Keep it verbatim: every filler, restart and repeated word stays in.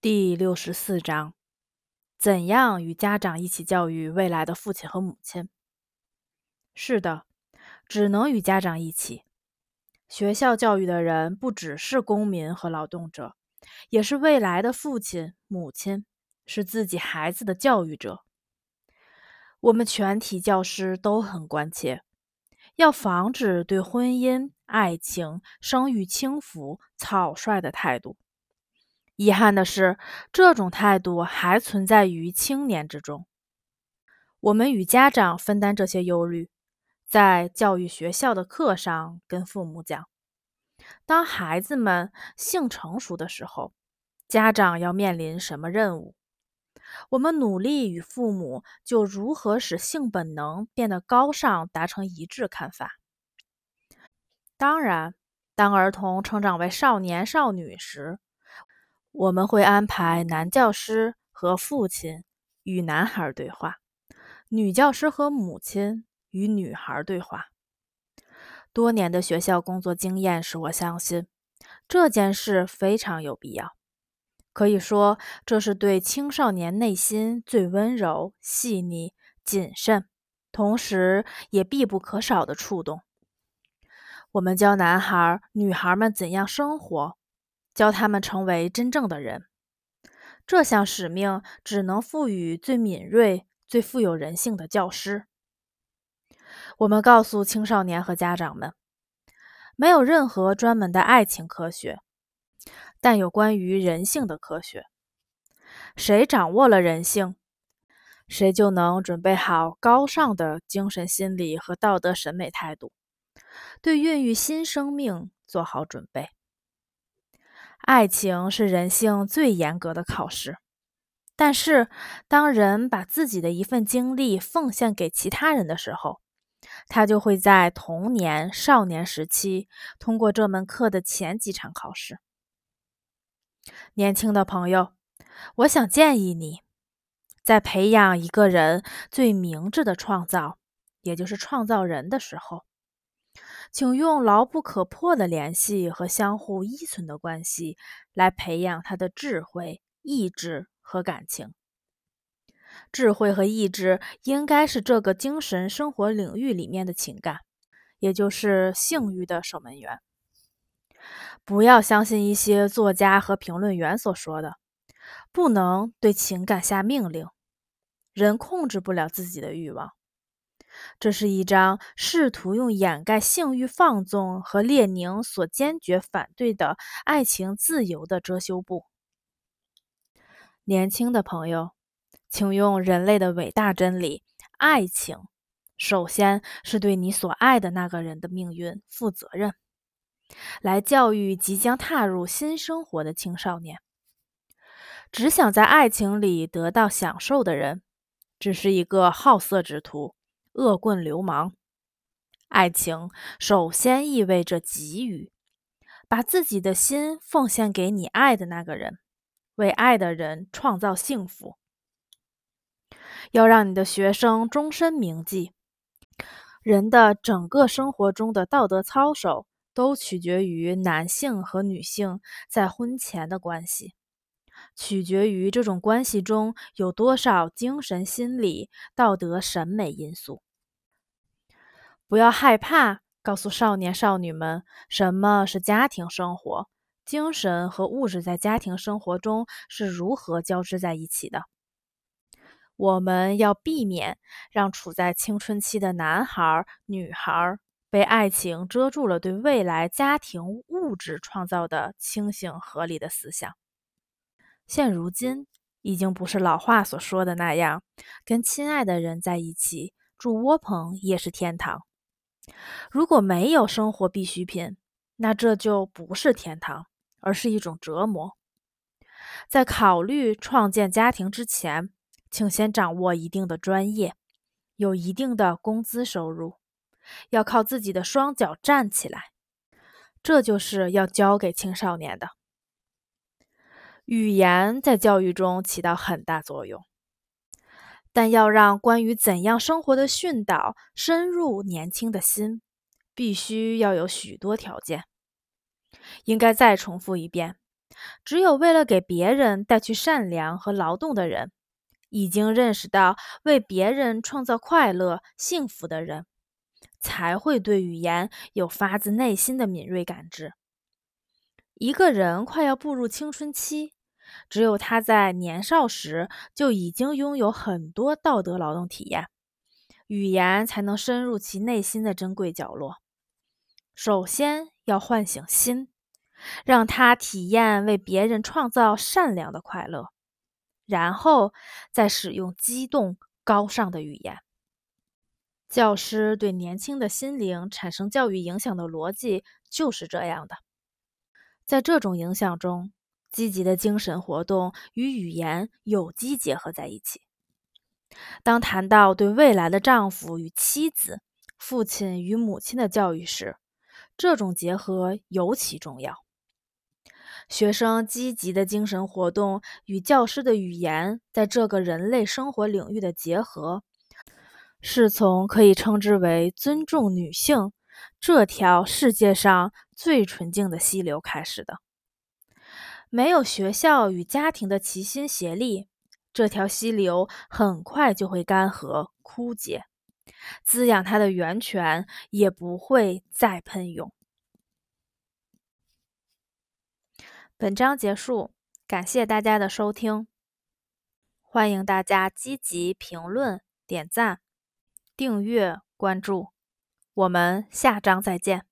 第六十四章，怎样与家长一起教育未来的父亲和母亲？是的，只能与家长一起。学校教育的人不只是公民和劳动者，也是未来的父亲、母亲，是自己孩子的教育者。我们全体教师都很关切，要防止对婚姻、爱情、生育轻浮、草率的态度。遗憾的是，这种态度还存在于青年之中。我们与家长分担这些忧虑，在教育学校的课上跟父母讲，当孩子们性成熟的时候，家长要面临什么任务？我们努力与父母就如何使性本能变得高尚达成一致看法。当然，当儿童成长为少年少女时，我们会安排男教师和父亲与男孩对话，女教师和母亲与女孩对话。多年的学校工作经验使我相信，这件事非常有必要。可以说，这是对青少年内心最温柔、细腻、谨慎，同时也必不可少的触动。我们教男孩、女孩们怎样生活，教他们成为真正的人。这项使命只能赋予最敏锐、最富有人性的教师。我们告诉青少年和家长们，没有任何专门的爱情科学，但有关于人性的科学。谁掌握了人性，谁就能准备好高尚的精神心理和道德审美态度，对孕育新生命做好准备。爱情是人性最严格的考试，但是当人把自己的一份精力奉献给其他人的时候，他就会在童年、少年时期通过这门课的前几场考试。年轻的朋友，我想建议你，在培养一个人最明智的创造，也就是创造人的时候，请用牢不可破的联系和相互依存的关系来培养他的智慧、意志和感情。智慧和意志应该是这个精神生活领域里面的情感，也就是性欲的守门员。不要相信一些作家和评论员所说的，不能对情感下命令，人控制不了自己的欲望。这是一章试图用掩盖性欲放纵和列宁所坚决反对的爱情自由的遮羞布。年轻的朋友，请用人类的伟大真理——爱情，首先是对你所爱的那个人的命运负责任，来教育即将踏入新生活的青少年。只想在爱情里得到享受的人，只是一个好色之徒、恶棍流氓。爱情首先意味着给予，把自己的心奉献给你爱的那个人，为爱的人创造幸福。要让你的学生终身铭记，人的整个生活中的道德操守都取决于男性和女性在婚前的关系，取决于这种关系中有多少精神心理、道德审美因素。不要害怕告诉少年少女们什么是家庭生活，精神和物质在家庭生活中是如何交织在一起的。我们要避免让处在青春期的男孩、女孩被爱情遮住了对未来家庭物质创造的清醒合理的思想。现如今，已经不是老话所说的那样，跟亲爱的人在一起，住窝棚也是天堂。如果没有生活必需品，那这就不是天堂，而是一种折磨。在考虑创建家庭之前，请先掌握一定的专业，有一定的工资收入，要靠自己的双脚站起来。这就是要教给青少年的。语言在教育中起到很大作用，但要让关于怎样生活的训导深入年轻的心，必须要有许多条件。应该再重复一遍，只有为了给别人带去善良和劳动的人，已经认识到为别人创造快乐、幸福的人，才会对语言有发自内心的敏锐感知。一个人快要步入青春期，只有他在年少时就已经拥有很多道德劳动体验，语言才能深入其内心的珍贵角落。首先要唤醒心，让他体验为别人创造善良的快乐，然后再使用激动高尚的语言。教师对年轻的心灵产生教育影响的逻辑就是这样的。在这种影响中，积极的精神活动与语言有机结合在一起。当谈到对未来的丈夫与妻子、父亲与母亲的教育时，这种结合尤其重要。学生积极的精神活动与教师的语言在这个人类生活领域的结合，是从可以称之为尊重女性这条世界上最纯净的溪流开始的。没有学校与家庭的齐心协力，这条溪流很快就会干涸枯竭，滋养它的源泉也不会再喷涌。本章结束，感谢大家的收听，欢迎大家积极评论、点赞、订阅、关注，我们下章再见。